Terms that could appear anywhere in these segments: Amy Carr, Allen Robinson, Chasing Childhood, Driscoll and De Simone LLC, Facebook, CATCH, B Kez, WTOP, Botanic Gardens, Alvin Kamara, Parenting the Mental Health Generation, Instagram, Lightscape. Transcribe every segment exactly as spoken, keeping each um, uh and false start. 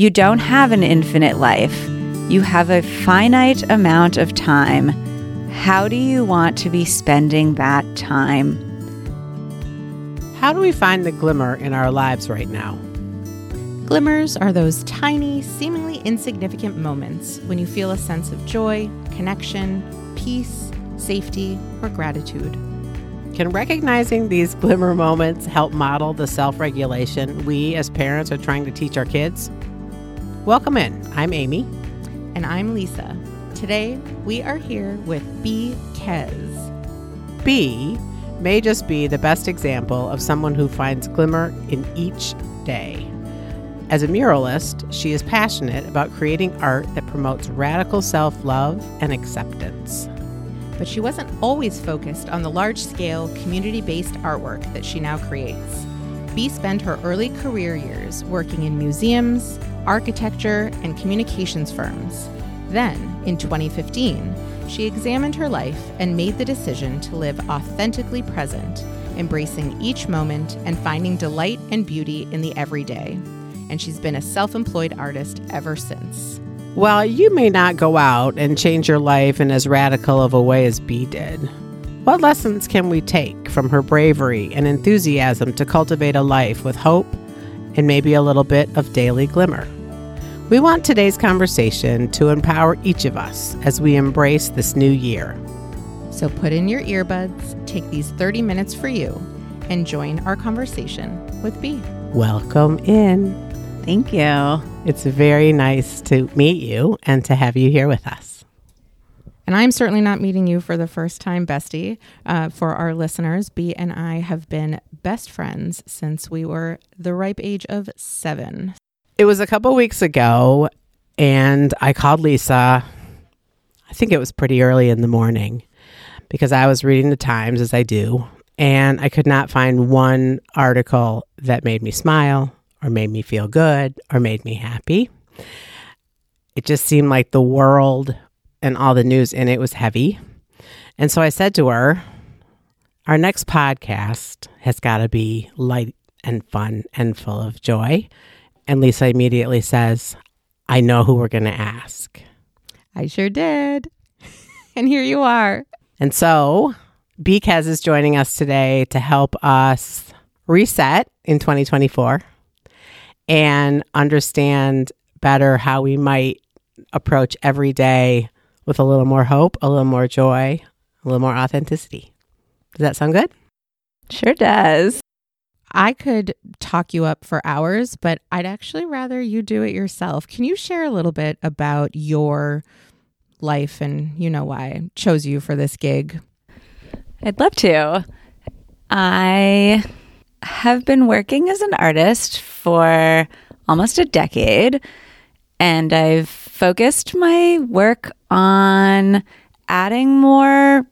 You don't have an infinite life. You have a finite amount of time. How do you want to be spending that time? How do we find the glimmer in our lives right now? Glimmers are those tiny, seemingly insignificant moments when you feel a sense of joy, connection, peace, safety, or gratitude. Can recognizing these glimmer moments help model the self-regulation we as parents are trying to teach our kids? Welcome in. I'm Amy. And I'm Lisa. Today, we are here with B Kez. B may just be the best example of someone who finds glimmer in each day. As a muralist, she is passionate about creating art that promotes radical self-love and acceptance. But she wasn't always focused on the large-scale, community-based artwork that she now creates. Bee spent her early career years working in museums, architecture, and communications firms. Then, in twenty fifteen, she examined her life and made the decision to live authentically present, embracing each moment and finding delight and beauty in the everyday. And she's been a self-employed artist ever since. While you may not go out and change your life in as radical of a way as Bee did, what lessons can we take from her bravery and enthusiasm to cultivate a life with hope and maybe a little bit of daily glimmer? We want today's conversation to empower each of us as we embrace this new year. So put in your earbuds, take these thirty minutes for you, and join our conversation with Bee. Welcome in. Thank you. It's very nice to meet you and to have you here with us. And I'm certainly not meeting you for the first time, bestie. Uh, for our listeners, Bee and I have been best friends since we were the ripe age of seven. It was a couple weeks ago, and I called Lisa. I think it was pretty early in the morning because I was reading the Times, as I do, and I could not find one article that made me smile or made me feel good, or made me happy. It just seemed like the world and all the news in it was heavy. And so I said to her, our next podcast has got to be light and fun and full of joy. And Lisa immediately says, I know who we're going to ask. I sure did. And here you are. And so B Kez is joining us today to help us reset in twenty twenty-four. And understand better how we might approach every day with a little more hope, a little more joy, a little more authenticity. Does that sound good? Sure does. I could talk you up for hours, but I'd actually rather you do it yourself. Can you share a little bit about your life and you know why I chose you for this gig? I'd love to. I... have been working as an artist for almost a decade, and I've focused my work on adding more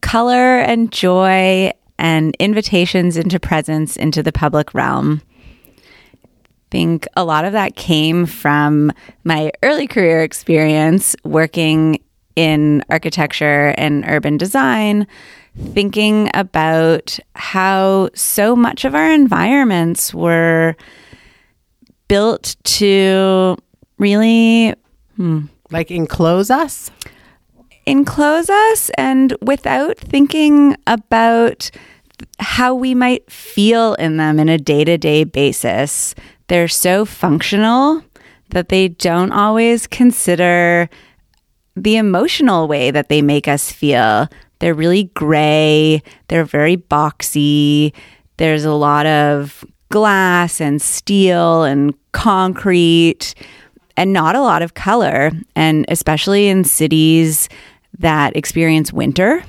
color and joy and invitations into presence into the public realm. I think a lot of that came from my early career experience working in architecture and urban design, thinking about how so much of our environments were built to really... Hmm, like enclose us? Enclose us, and without thinking about how we might feel in them in a day-to-day basis. They're so functional that they don't always consider the emotional way that they make us feel. They're really gray. They're very boxy. There's a lot of glass and steel and concrete and not a lot of color. And especially in cities that experience winter,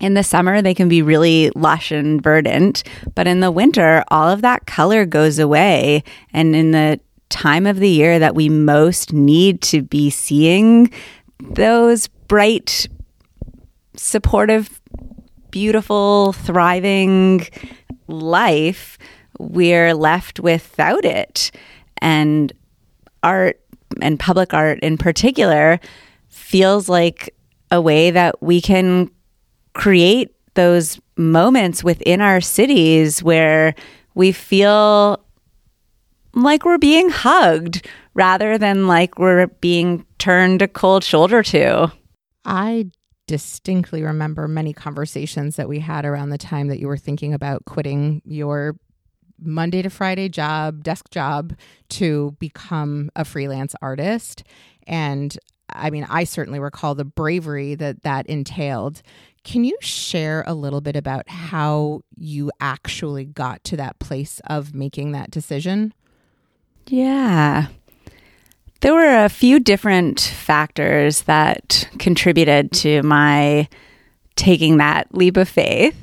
in the summer, they can be really lush and verdant. But in the winter, all of that color goes away. And in the time of the year that we most need to be seeing those bright, supportive, beautiful, thriving life, we're left without it. And art, and public art in particular, feels like a way that we can create those moments within our cities where we feel like we're being hugged rather than like we're being turned a cold shoulder to. I distinctly remember many conversations that we had around the time that you were thinking about quitting your Monday to Friday job, desk job, to become a freelance artist. And I mean, I certainly recall the bravery that that entailed. Can you share a little bit about how you actually got to that place of making that decision? Yeah. There were a few different factors that contributed to my taking that leap of faith.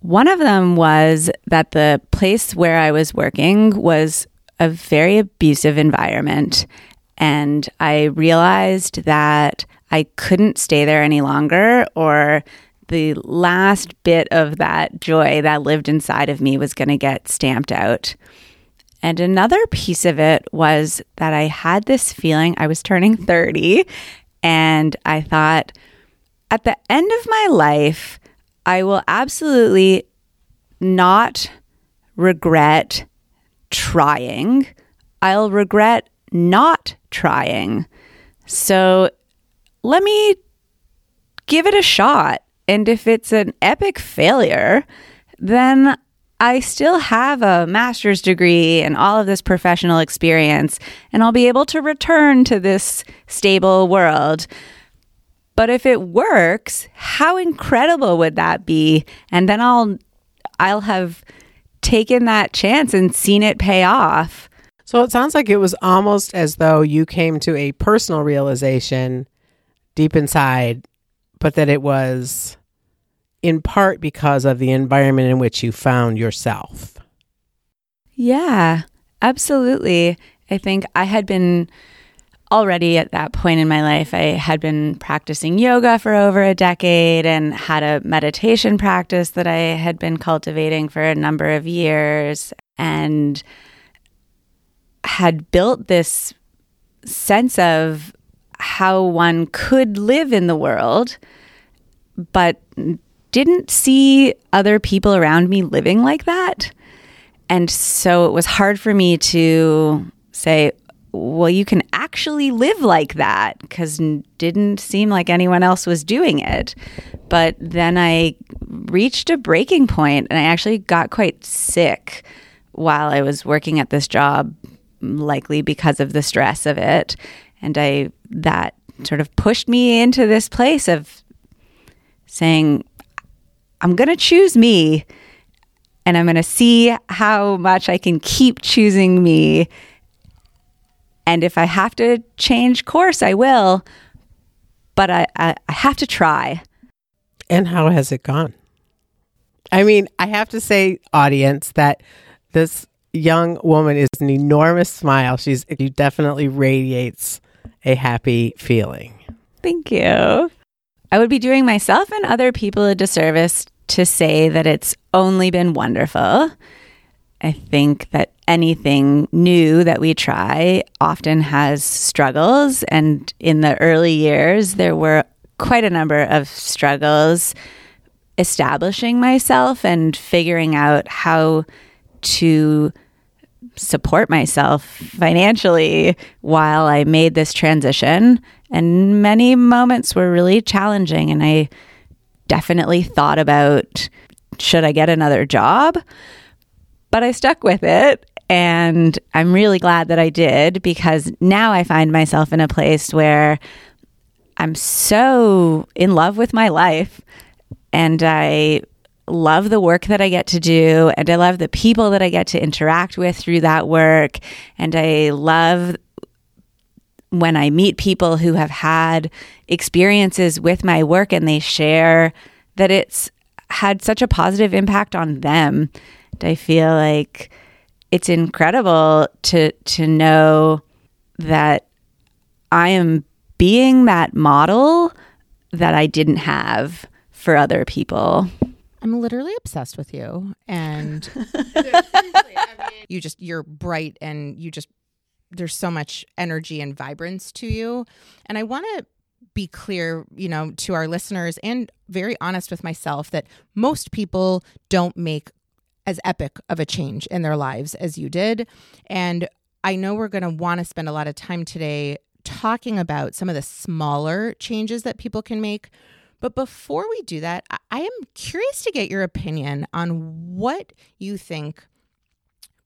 One of them was that the place where I was working was a very abusive environment. And I realized that I couldn't stay there any longer, or the last bit of that joy that lived inside of me was going to get stamped out. And another piece of it was that I had this feeling, I was turning thirty, and I thought, at the end of my life, I will absolutely not regret trying. I'll regret not trying. So let me give it a shot. And if it's an epic failure, then I still have a master's degree and all of this professional experience, and I'll be able to return to this stable world. But if it works, how incredible would that be? And then I'll I'll have taken that chance and seen it pay off. So it sounds like it was almost as though you came to a personal realization deep inside, but that it was in part because of the environment in which you found yourself. Yeah, absolutely. I think I had been already at that point in my life, I had been practicing yoga for over a decade and had a meditation practice that I had been cultivating for a number of years, and had built this sense of how one could live in the world, but didn't see other people around me living like that. And so it was hard for me to say, well, you can actually live like that, because it didn't seem like anyone else was doing it. But then I reached a breaking point, and I actually got quite sick while I was working at this job, likely because of the stress of it. And I that sort of pushed me into this place of saying, I'm going to choose me, and I'm going to see how much I can keep choosing me. And if I have to change course, I will, but I, I, I have to try. And how has it gone? I mean, I have to say, audience, that this young woman is an enormous smile. She's she definitely radiates a happy feeling. Thank you. I would be doing myself and other people a disservice to say that it's only been wonderful. I think that anything new that we try often has struggles. And in the early years, there were quite a number of struggles establishing myself and figuring out how to support myself financially while I made this transition. And many moments were really challenging. And I definitely thought about, should I get another job? But I stuck with it. And I'm really glad that I did, because now I find myself in a place where I'm so in love with my life. And I love the work that I get to do. And I love the people that I get to interact with through that work. And I love when I meet people who have had experiences with my work and they share that it's had such a positive impact on them. And I feel like it's incredible to to know that I am being that model that I didn't have for other people. I'm literally obsessed with you. And you just, you're bright, and you just, there's so much energy and vibrance to you. And I want to be clear, you know, to our listeners, and very honest with myself, that most people don't make as epic of a change in their lives as you did. And I know we're going to want to spend a lot of time today talking about some of the smaller changes that people can make. But before we do that, I am curious to get your opinion on what you think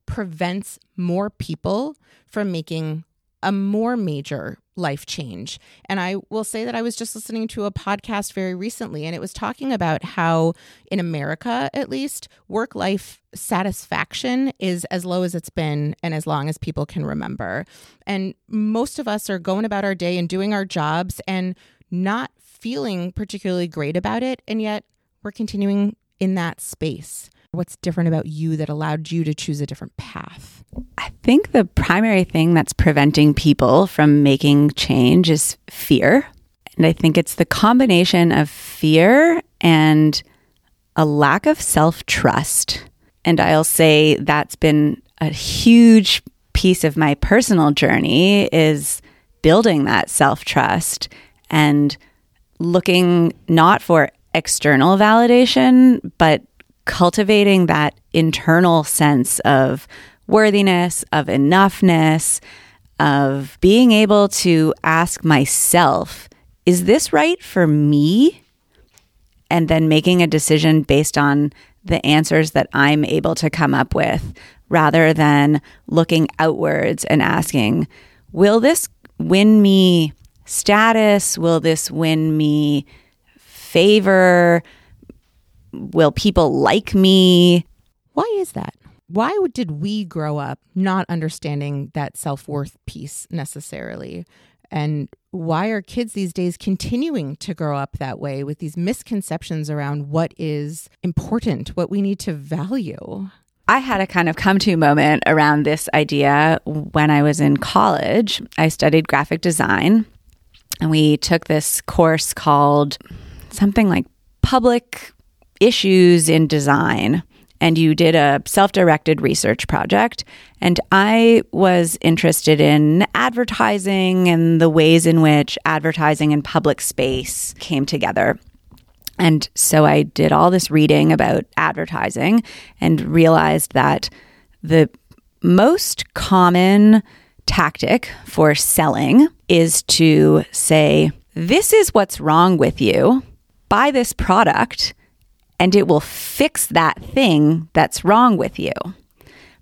prevents more people from making a more major life change. And I will say that I was just listening to a podcast very recently, and it was talking about how in America, at least, work-life satisfaction is as low as it's been and as long as people can remember. And most of us are going about our day and doing our jobs and not feeling particularly great about it. And yet we're continuing in that space. What's different about you that allowed you to choose a different path? I think the primary thing that's preventing people from making change is fear. And I think it's the combination of fear and a lack of self-trust. And I'll say that's been a huge piece of my personal journey, is building that self-trust and looking not for external validation, but cultivating that internal sense of worthiness, of enoughness, of being able to ask myself, is this right for me? And then making a decision based on the answers that I'm able to come up with, rather than looking outwards and asking, will this win me status? Will this win me favor? Will people like me? Why is that? Why did we grow up not understanding that self-worth piece necessarily? And why are kids these days continuing to grow up that way with these misconceptions around what is important, what we need to value? I had a kind of come-to moment around this idea when I was in college. I studied graphic design, and we took this course called something like Public Issues in Design, and you did a self-directed research project. And I was interested in advertising and the ways in which advertising and public space came together. And so I did all this reading about advertising and realized that the most common tactic for selling is to say, this is what's wrong with you, buy this product, and it will fix that thing that's wrong with you.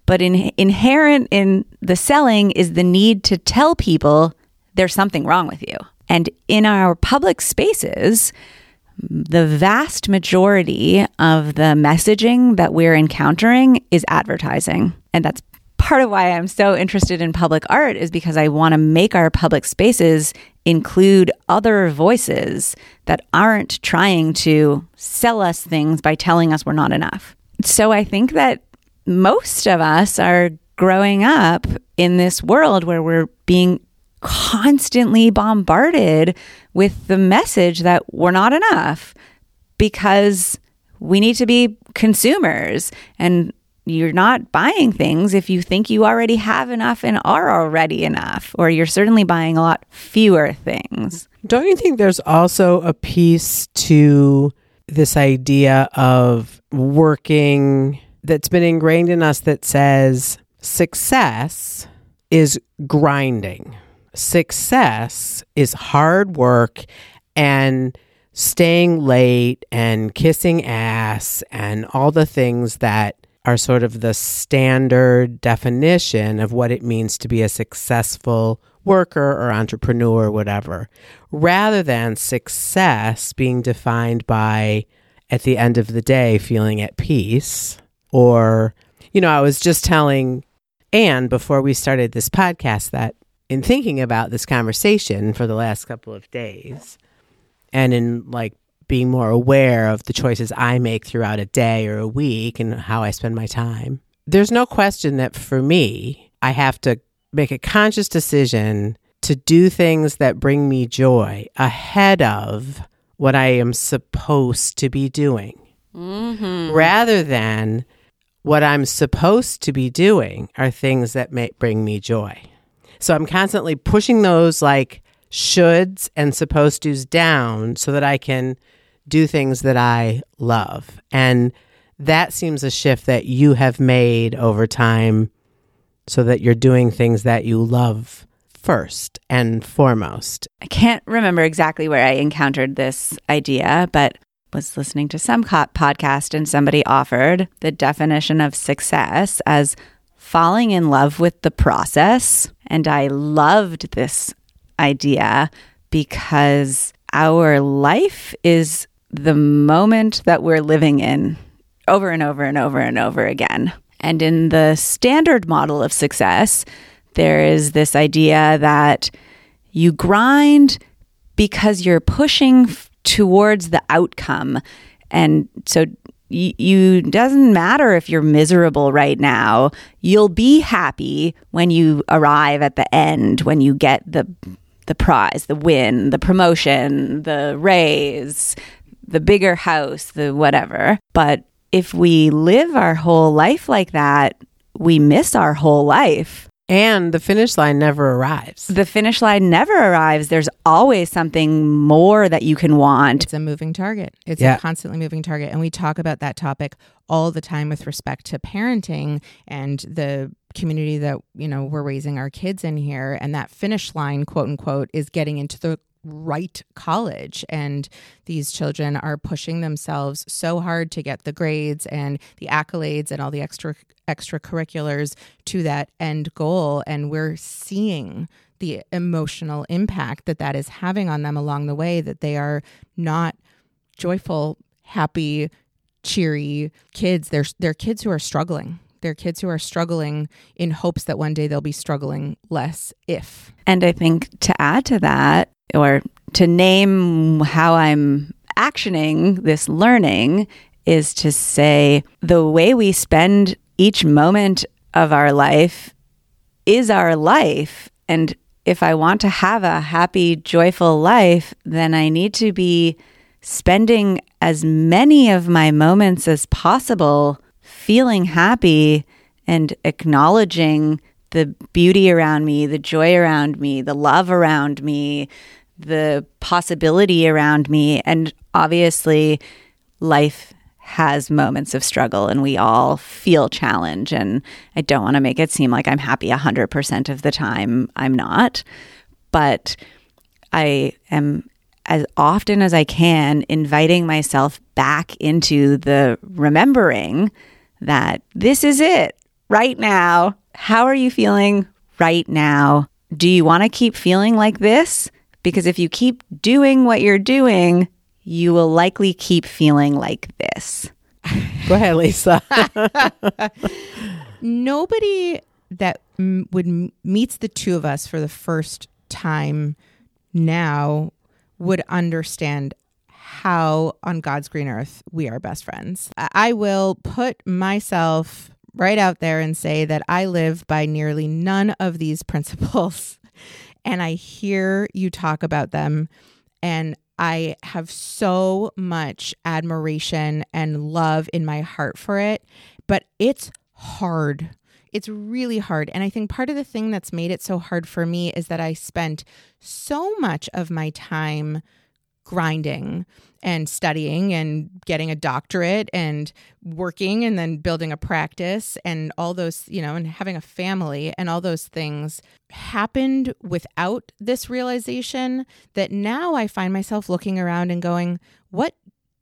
But in, inherent in the selling is the need to tell people there's something wrong with you. And in our public spaces, the vast majority of the messaging that we're encountering is advertising. And that's part of why I'm so interested in public art, is because I want to make our public spaces include other voices that aren't trying to sell us things by telling us we're not enough. So I think that most of us are growing up in this world where we're being constantly bombarded with the message that we're not enough because we need to be consumers, and you're not buying things if you think you already have enough and are already enough, or you're certainly buying a lot fewer things. Don't you think there's also a piece to this idea of working that's been ingrained in us that says success is grinding. Success is hard work and staying late and kissing ass and all the things that are sort of the standard definition of what it means to be a successful worker or entrepreneur or whatever, rather than success being defined by, at the end of the day, feeling at peace. Or, you know, I was just telling Anne before we started this podcast that in thinking about this conversation for the last couple of days, and in like being more aware of the choices I make throughout a day or a week and how I spend my time, there's no question that for me, I have to make a conscious decision to do things that bring me joy ahead of what I am supposed to be doing, mm-hmm. rather than what I'm supposed to be doing are things that may bring me joy. So I'm constantly pushing those like shoulds and supposed to's down so that I can do things that I love. And that seems a shift that you have made over time so that you're doing things that you love first and foremost. I can't remember exactly where I encountered this idea, but was listening to some podcast and somebody offered the definition of success as falling in love with the process. And I loved this idea because our life is the moment that we're living in over and over and over and over again. And in the standard model of success, there is this idea that you grind because you're pushing f- towards the outcome. And so y- you doesn't matter if you're miserable right now, you'll be happy when you arrive at the end, when you get the the prize, the win, the promotion, the raise, the bigger house, the whatever. But if we live our whole life like that, we miss our whole life. And the finish line never arrives. The finish line never arrives. There's always something more that you can want. It's a moving target. It's yeah. a constantly moving target. And we talk about that topic all the time with respect to parenting and the community that, you know, we're raising our kids in here. And that finish line, quote unquote, is getting into the right college, and these children are pushing themselves so hard to get the grades and the accolades and all the extra extracurriculars to that end goal, and we're seeing the emotional impact that that is having on them along the way, that they are not joyful, happy, cheery kids. They're they're kids who are struggling. They're kids who are struggling in hopes that one day they'll be struggling less if. And I think to add to that, or to name how I'm actioning this learning, is to say the way we spend each moment of our life is our life. And if I want to have a happy, joyful life, then I need to be spending as many of my moments as possible feeling happy and acknowledging the beauty around me, the joy around me, the love around me, the possibility around me. And obviously, life has moments of struggle and we all feel challenge. And I don't want to make it seem like I'm happy one hundred percent of the time. I'm not. But I am, as often as I can, inviting myself back into the remembering that this is it right now. How are you feeling right now? Do you want to keep feeling like this? Because if you keep doing what you're doing, you will likely keep feeling like this. Go ahead, Lisa. Nobody that m- would meets the two of us for the first time now would understand how on God's green earth we are best friends. I, I will put myself right out there and say that I live by nearly none of these principles. And I hear you talk about them. And I have so much admiration and love in my heart for it. But it's hard. It's really hard. And I think part of the thing that's made it so hard for me is that I spent so much of my time grinding and studying and getting a doctorate and working and then building a practice and all those, you know, and having a family, and all those things happened without this realization that now I find myself looking around and going, what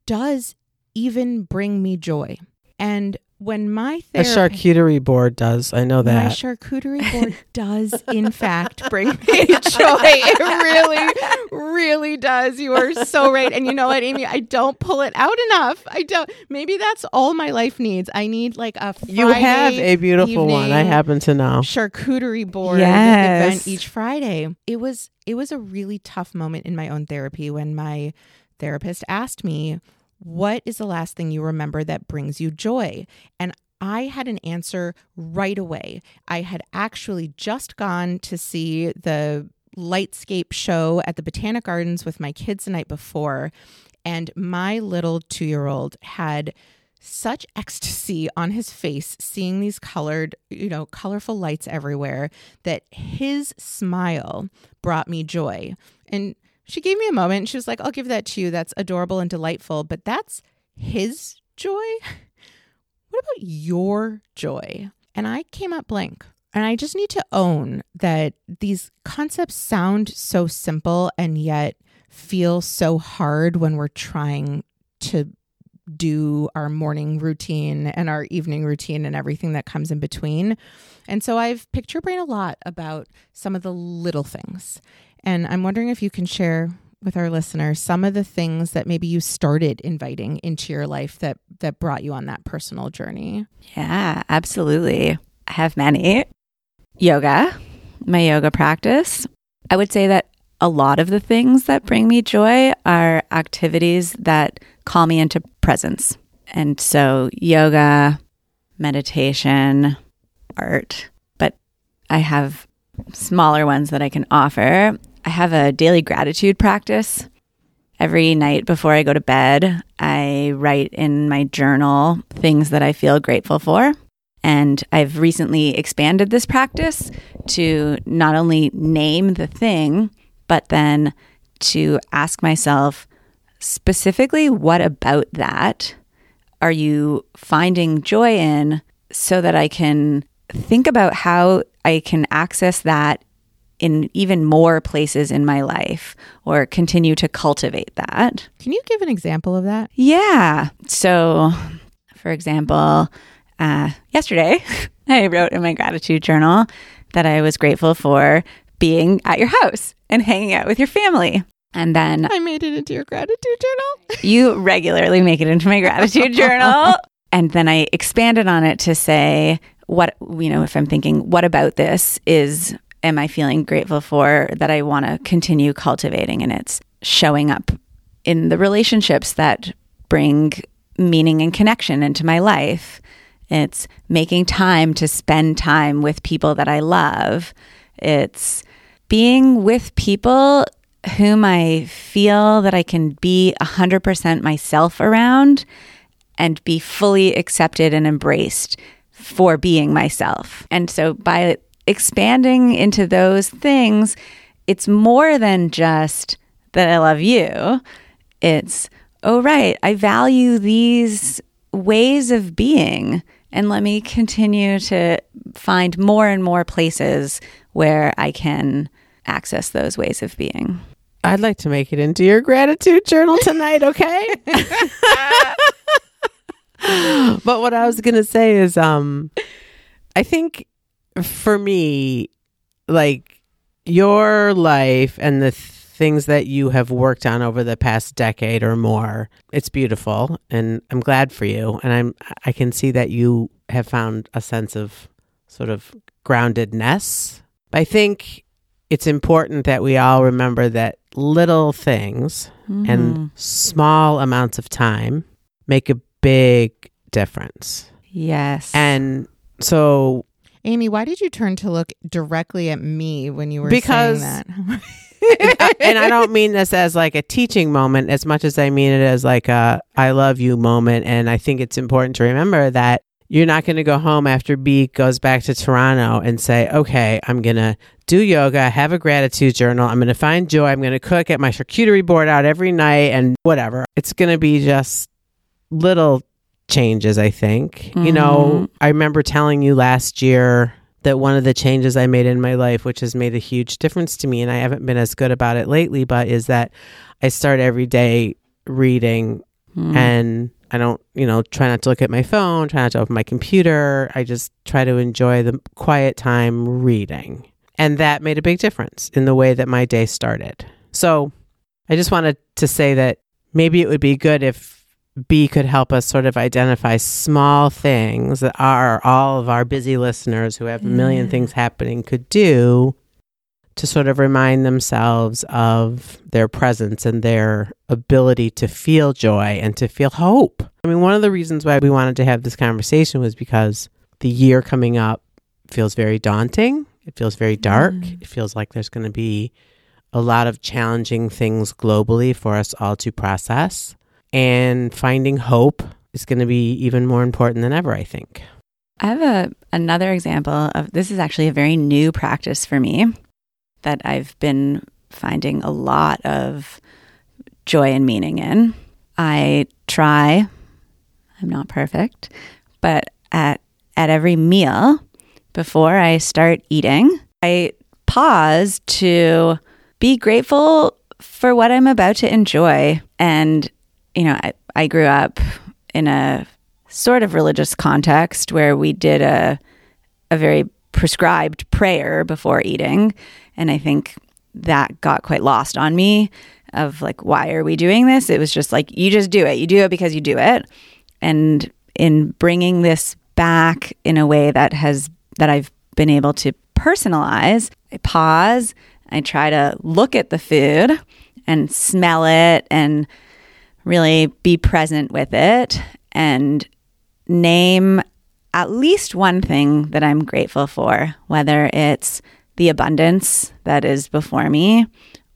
does even bring me joy? And when my therapist... A charcuterie board does. I know that. My charcuterie board does, in fact, bring me joy. It really, really does. You are so right. And you know what, Amy? I don't pull it out enough. I don't. Maybe that's all my life needs. I need like a Friday You have a beautiful one. I happen to know. Charcuterie board yes. event each Friday. It was, it was a really tough moment in my own therapy when my therapist asked me, what is the last thing you remember that brings you joy? And I had an answer right away. I had actually just gone to see the Lightscape show at the Botanic Gardens with my kids the night before, and my little two-year-old had such ecstasy on his face seeing these colored, you know, colorful lights everywhere that his smile brought me joy. And she gave me a moment and she was like, I'll give that to you. That's adorable and delightful, but that's his joy. What about your joy? And I came up blank. And I just need to own that these concepts sound so simple and yet feel so hard when we're trying to do our morning routine and our evening routine and everything that comes in between. And so I've picture brain a lot about some of the little things. And I'm wondering if you can share with our listeners some of the things that maybe you started inviting into your life that that brought you on that personal journey. Yeah, absolutely. I have many. Yoga, my yoga practice. I would say that a lot of the things that bring me joy are activities that call me into presence. And so yoga, meditation, art, but I have smaller ones that I can offer. I have a daily gratitude practice. Every night before I go to bed, I write in my journal things that I feel grateful for. And I've recently expanded this practice to not only name the thing, but then to ask myself specifically, what about that are you finding joy in, so that I can think about how I can access that in even more places in my life or continue to cultivate that. Can you give an example of that? Yeah. So, for example, uh, yesterday I wrote in my gratitude journal that I was grateful for being at your house and hanging out with your family. And then I made it into your gratitude journal. You regularly make it into my gratitude journal. And then I expanded on it to say, what, you know, if I'm thinking, what about this is, am I feeling grateful for that I want to continue cultivating? And it's showing up in the relationships that bring meaning and connection into my life. It's making time to spend time with people that I love. It's being with people whom I feel that I can be one hundred percent myself around and be fully accepted and embraced for being myself. And so by expanding into those things, it's more than just that I love you. It's, oh, right, I value these ways of being, and let me continue to find more and more places where I can access those ways of being. I'd like to make it into your gratitude journal tonight, okay? But what I was going to say is, um, I think for me, like, your life and the things that you have worked on over the past decade or more, it's beautiful, and I'm glad for you. And I'm, I can see that you have found a sense of sort of groundedness. I think it's important that we all remember that little things mm-hmm. and small amounts of time make a big difference. Yes. And so, Amy, why did you turn to look directly at me when you were because, saying that? and, and I don't mean this as like a teaching moment as much as I mean it as like a I love you moment. And I think it's important to remember that you're not going to go home after B goes back to Toronto and say, okay, I'm going to do yoga, have a gratitude journal, I'm going to find joy, I'm going to cook, at my charcuterie board out every night and whatever. It's going to be just little changes, I think. Mm-hmm. You know, I remember telling you last year that one of the changes I made in my life, which has made a huge difference to me, and I haven't been as good about it lately, but is that I start every day reading mm-hmm. and I don't, you know, try not to look at my phone, try not to open my computer. I just try to enjoy the quiet time reading. And that made a big difference in the way that my day started. So I just wanted to say that maybe it would be good if B could help us sort of identify small things that are all of our busy listeners who have a million mm. things happening could do to sort of remind themselves of their presence and their ability to feel joy and to feel hope. I mean, one of the reasons why we wanted to have this conversation was because the year coming up feels very daunting. It feels very dark. Mm. It feels like there's going to be a lot of challenging things globally for us all to process. And finding hope is going to be even more important than ever, I think. I have a, another example of this is actually a very new practice for me that I've been finding a lot of joy and meaning in. I try, I'm not perfect, but at at every meal, before I start eating, I pause to be grateful for what I'm about to enjoy. And, you know, I, I grew up in a sort of religious context where we did a a very prescribed prayer before eating. And I think that got quite lost on me of like, why are we doing this? It was just like, you just do it. You do it because you do it. And in bringing this back in a way that has, that I've been able to personalize, I pause, I try to look at the food and smell it and really be present with it and name at least one thing that I'm grateful for, whether it's the abundance that is before me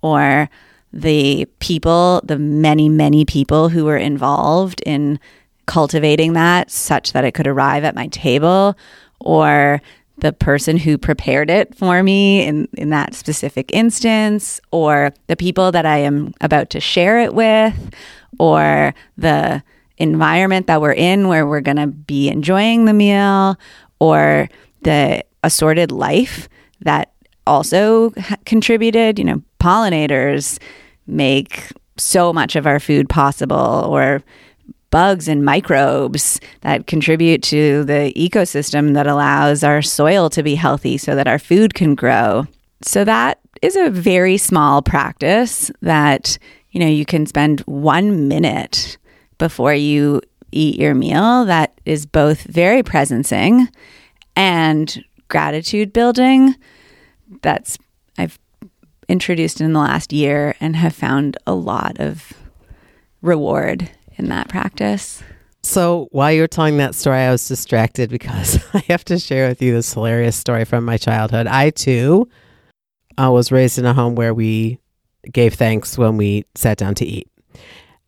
or the people, the many, many people who were involved in cultivating that such that it could arrive at my table, or the person who prepared it for me in, in that specific instance, or the people that I am about to share it with, or the environment that we're in where we're going to be enjoying the meal, or the assorted life that also contributed. You know, pollinators make so much of our food possible, or bugs and microbes that contribute to the ecosystem that allows our soil to be healthy so that our food can grow. So that is a very small practice that, you know, you can spend one minute before you eat your meal that is both very presencing and gratitude building. That's I've introduced in the last year and have found a lot of reward in that practice. So while you were telling that story, I was distracted because I have to share with you this hilarious story from my childhood. I too uh, was raised in a home where we gave thanks when we sat down to eat.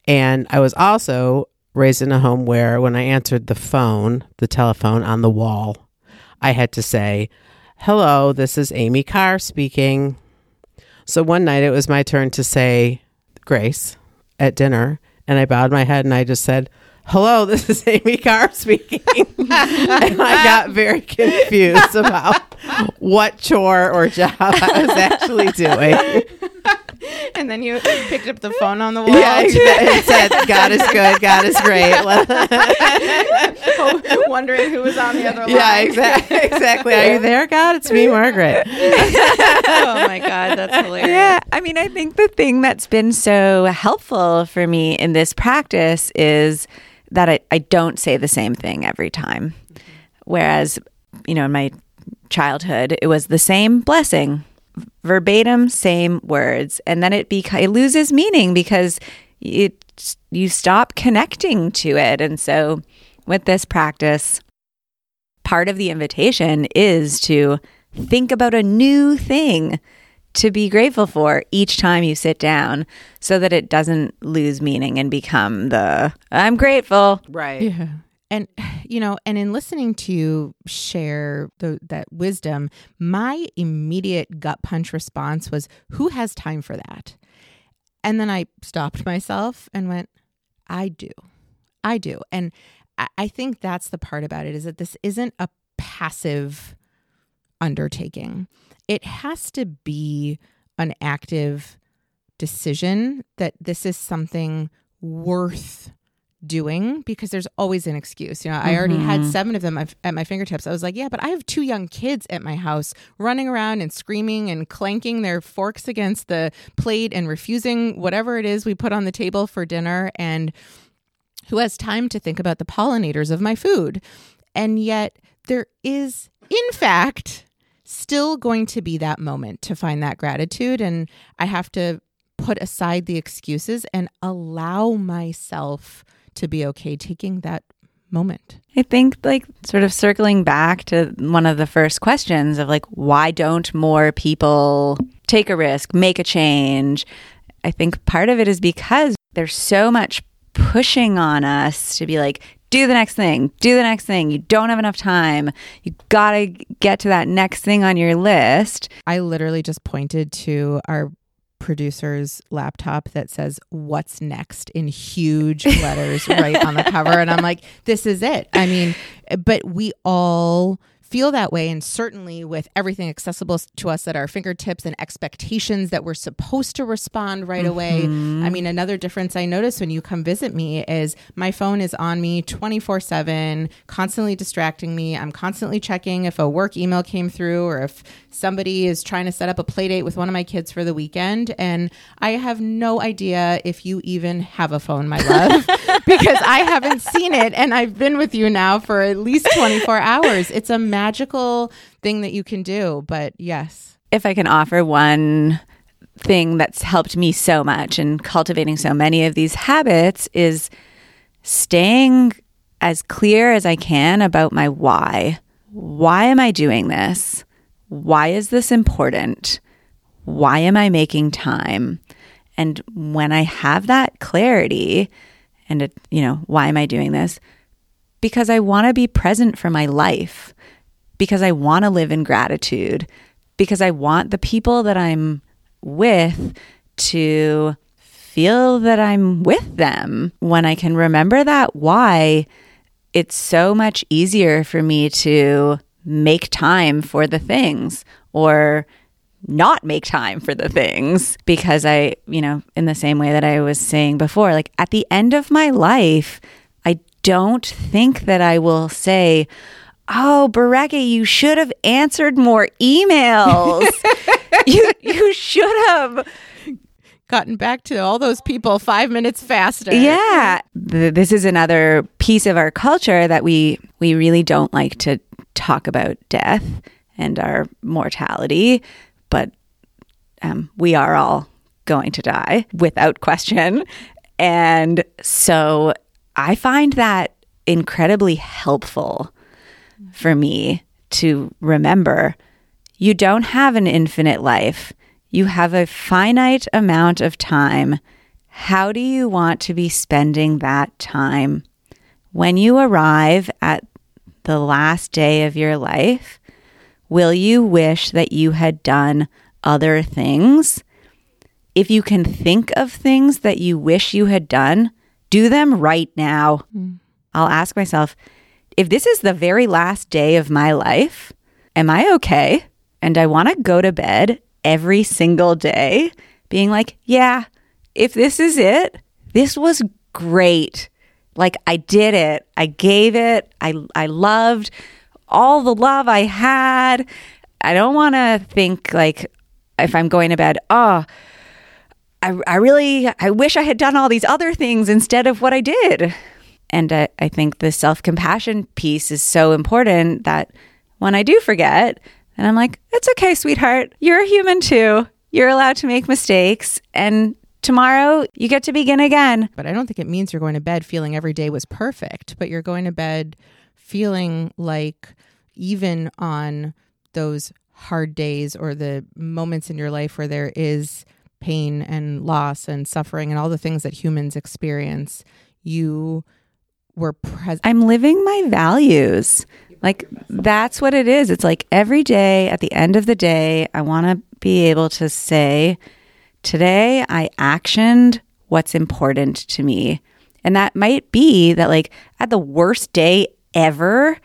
And I was also raised in a home where when I answered the phone, the telephone on the wall, I had to say, "Hello, this is Amy Carr speaking." So one night it was my turn to say grace at dinner. And I bowed my head and I just said, "Hello, this is Amy Carr speaking." And I got very confused about what chore or job I was actually doing. And then you picked up the phone on the wall. Yeah, it said, "God is good, God is great." Oh, wondering who was on the other line. Yeah, exactly. exactly. Are you there, God? It's me, Margaret. Oh, my God. That's hilarious. Yeah, I mean, I think the thing that's been so helpful for me in this practice is that I, I don't say the same thing every time. Whereas, you know, in my childhood, it was the same blessing. Verbatim, same words, and then it beca- it loses meaning because it you stop connecting to it. And so with this practice, part of the invitation is to think about a new thing to be grateful for each time you sit down so that it doesn't lose meaning and become the, "I'm grateful." Right. Yeah. And, you know, and in listening to you share the, that wisdom, my immediate gut punch response was, who has time for that? And then I stopped myself and went, I do. I do. And I, I think that's the part about it, is that this isn't a passive undertaking. It has to be an active decision that this is something worth doing, because there's always an excuse. You know, I mm-hmm. already had seven of them at my fingertips. I was like, yeah, but I have two young kids at my house running around and screaming and clanking their forks against the plate and refusing whatever it is we put on the table for dinner. And who has time to think about the pollinators of my food? And yet there is, in fact, still going to be that moment to find that gratitude. And I have to put aside the excuses and allow myself to be okay taking that moment. I think, like, sort of circling back to one of the first questions of, like, why don't more people take a risk, make a change? I think part of it is because there's so much pushing on us to be like, do the next thing, do the next thing. You don't have enough time. You gotta get to that next thing on your list. I literally just pointed to our producer's laptop that says "What's next" in huge letters right on the cover, and I'm like, this is it. I mean, but we all feel that way. And certainly with everything accessible to us at our fingertips and expectations that we're supposed to respond right mm-hmm. away. I mean, another difference I notice when you come visit me is my phone is on me twenty-four seven, constantly distracting me. I'm constantly checking if a work email came through or if somebody is trying to set up a play date with one of my kids for the weekend. And I have no idea if you even have a phone, my love, because I haven't seen it. And I've been with you now for at least twenty-four hours. It's a magical thing that you can do. But yes. If I can offer one thing that's helped me so much in cultivating so many of these habits is staying as clear as I can about my why. Why am I doing this? Why is this important? Why am I making time? And when I have that clarity and, a, you know, why am I doing this? Because I want to be present for my life, because I want to live in gratitude, because I want the people that I'm with to feel that I'm with them. When I can remember that why, it's so much easier for me to make time for the things or not make time for the things, because I, you know, in the same way that I was saying before, like at the end of my life, I don't think that I will say, oh, Bereke, you should have answered more emails. you you should have gotten back to all those people five minutes faster. Yeah. This is another piece of our culture that we, we really don't like to talk about death and our mortality, but um, we are all going to die without question. And so I find that incredibly helpful for me to remember you don't have an infinite life. You have a finite amount of time. How do you want to be spending that time? When you arrive at the last day of your life, will you wish that you had done other things? If you can think of things that you wish you had done, do them right now. Mm. I'll ask myself, if this is the very last day of my life, am I okay? And I want to go to bed every single day being like, yeah, if this is it, this was great. Like I did it. I gave it. I I loved all the love I had. I don't want to think like if I'm going to bed, oh, I, I really, I wish I had done all these other things instead of what I did. And I, I think the self-compassion piece is so important that when I do forget, and I'm like, it's okay, sweetheart. You're a human too. You're allowed to make mistakes. And tomorrow you get to begin again. But I don't think it means you're going to bed feeling every day was perfect, but you're going to bed feeling like even on those hard days or the moments in your life where there is pain and loss and suffering and all the things that humans experience, you were present. I'm living my values. Like, that's what it is. It's like every day, at the end of the day, I want to be able to say, today I actioned what's important to me. And that might be that, like, at the worst day ever,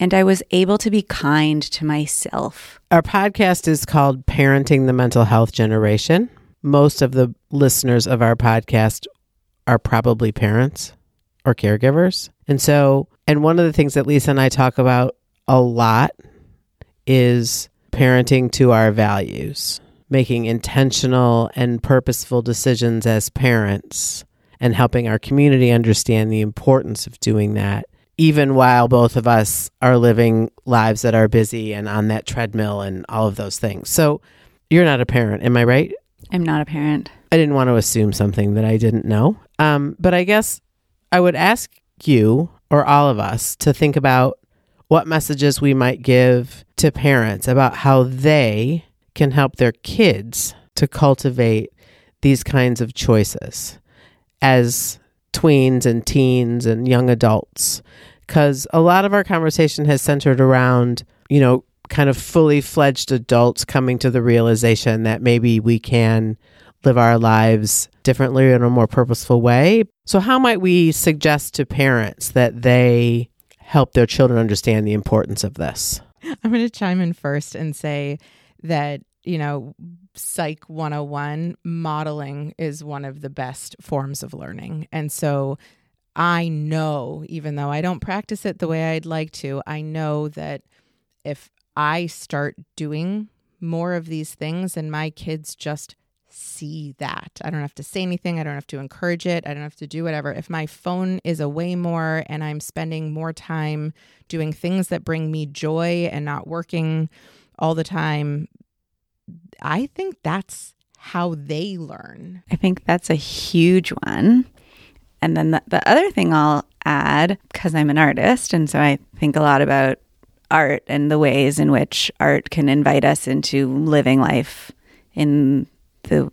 and I was able to be kind to myself. Our podcast is called Parenting the Mental Health Generation. Most of the listeners of our podcast are probably parents or caregivers. And so... And one of the things that Lisa and I talk about a lot is parenting to our values, making intentional and purposeful decisions as parents and helping our community understand the importance of doing that, even while both of us are living lives that are busy and on that treadmill and all of those things. So you're not a parent, am I right? I'm not a parent. I didn't want to assume something that I didn't know. Um, but I guess I would ask you... or all of us, to think about what messages we might give to parents about how they can help their kids to cultivate these kinds of choices as tweens and teens and young adults. Because a lot of our conversation has centered around, you know, kind of fully fledged adults coming to the realization that maybe we can live our lives differently in a more purposeful way. So how might we suggest to parents that they help their children understand the importance of this? I'm going to chime in first and say that, you know, Psych one oh one modeling is one of the best forms of learning. And so I know, even though I don't practice it the way I'd like to, I know that if I start doing more of these things and my kids just see that, I don't have to say anything, I don't have to encourage it, I don't have to do whatever. If my phone is away more and I'm spending more time doing things that bring me joy and not working all the time, I think that's how they learn. I think that's a huge one. And then the, the other thing I'll add, because I'm an artist, and so I think a lot about art and the ways in which art can invite us into living life in the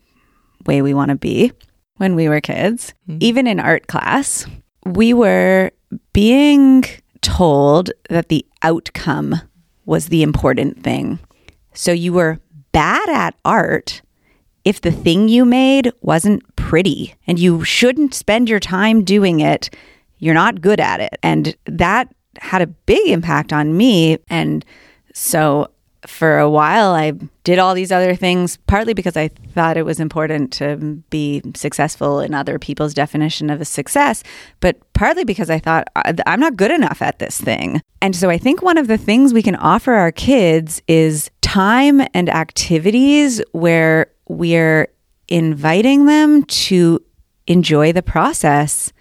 way we want to be. When we were kids, mm-hmm. even in art class, we were being told that the outcome was the important thing. So you were bad at art if the thing you made wasn't pretty, and you shouldn't spend your time doing it. You're not good at it. And that had a big impact on me. And so for a while, I did all these other things, partly because I thought it was important to be successful in other people's definition of a success, but partly because I thought, I'm not good enough at this thing. And so I think one of the things we can offer our kids is time and activities where we're inviting them to enjoy the process.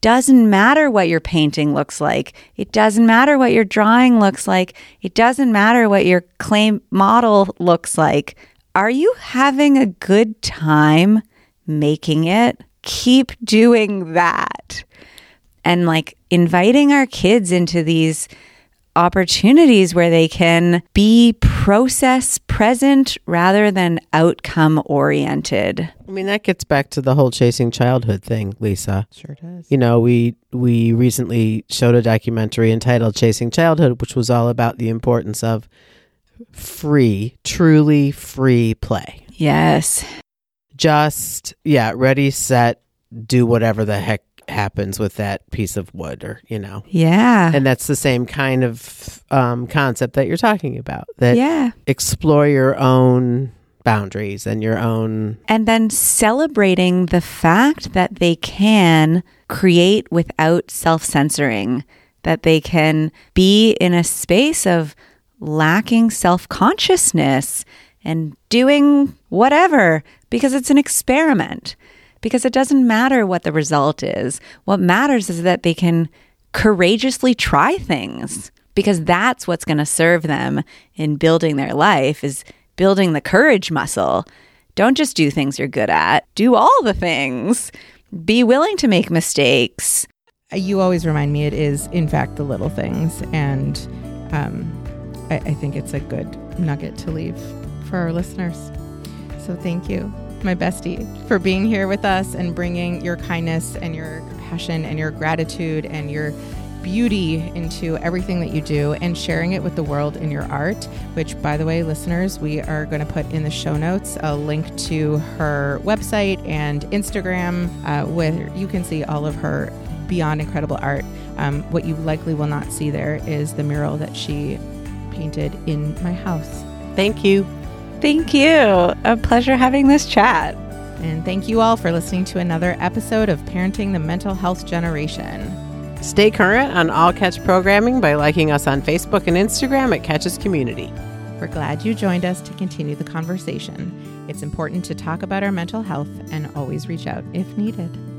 Doesn't matter what your painting looks like. It doesn't matter what your drawing looks like. It doesn't matter what your clay model looks like. Are you having a good time making it? Keep doing that. And like inviting our kids into these opportunities where they can be process present rather than outcome oriented. I mean, that gets back to the whole chasing childhood thing, Lisa. Sure does. You know, we we recently showed a documentary entitled Chasing Childhood, which was all about the importance of free, truly free play. Yes. Just, yeah, ready, set, do whatever the heck happens with that piece of wood, or you know, yeah, and that's the same kind of um concept that you're talking about, that yeah, explore your own boundaries and your own, and then celebrating the fact that they can create without self-censoring, that they can be in a space of lacking self-consciousness and doing whatever, because it's an experiment. Because it doesn't matter what the result is. What matters is that they can courageously try things, because that's what's going to serve them in building their life, is building the courage muscle. Don't just do things you're good at. Do all the things. Be willing to make mistakes. You always remind me it is, in fact, the little things. And um, I, I think it's a good nugget to leave for our listeners. So thank you, my bestie, for being here with us and bringing your kindness and your compassion and your gratitude and your beauty into everything that you do, and sharing it with the world in your art, which, by the way, listeners, we are going to put in the show notes a link to her website and Instagram, uh, where you can see all of her beyond incredible art. Um, what you likely will not see there is the mural that she painted in my house. Thank you. Thank you. A pleasure having this chat. And thank you all for listening to another episode of Parenting the Mental Health Generation. Stay current on all Catch programming by liking us on Facebook and Instagram at Catch's Community. We're glad you joined us to continue the conversation. It's important to talk about our mental health, and always reach out if needed.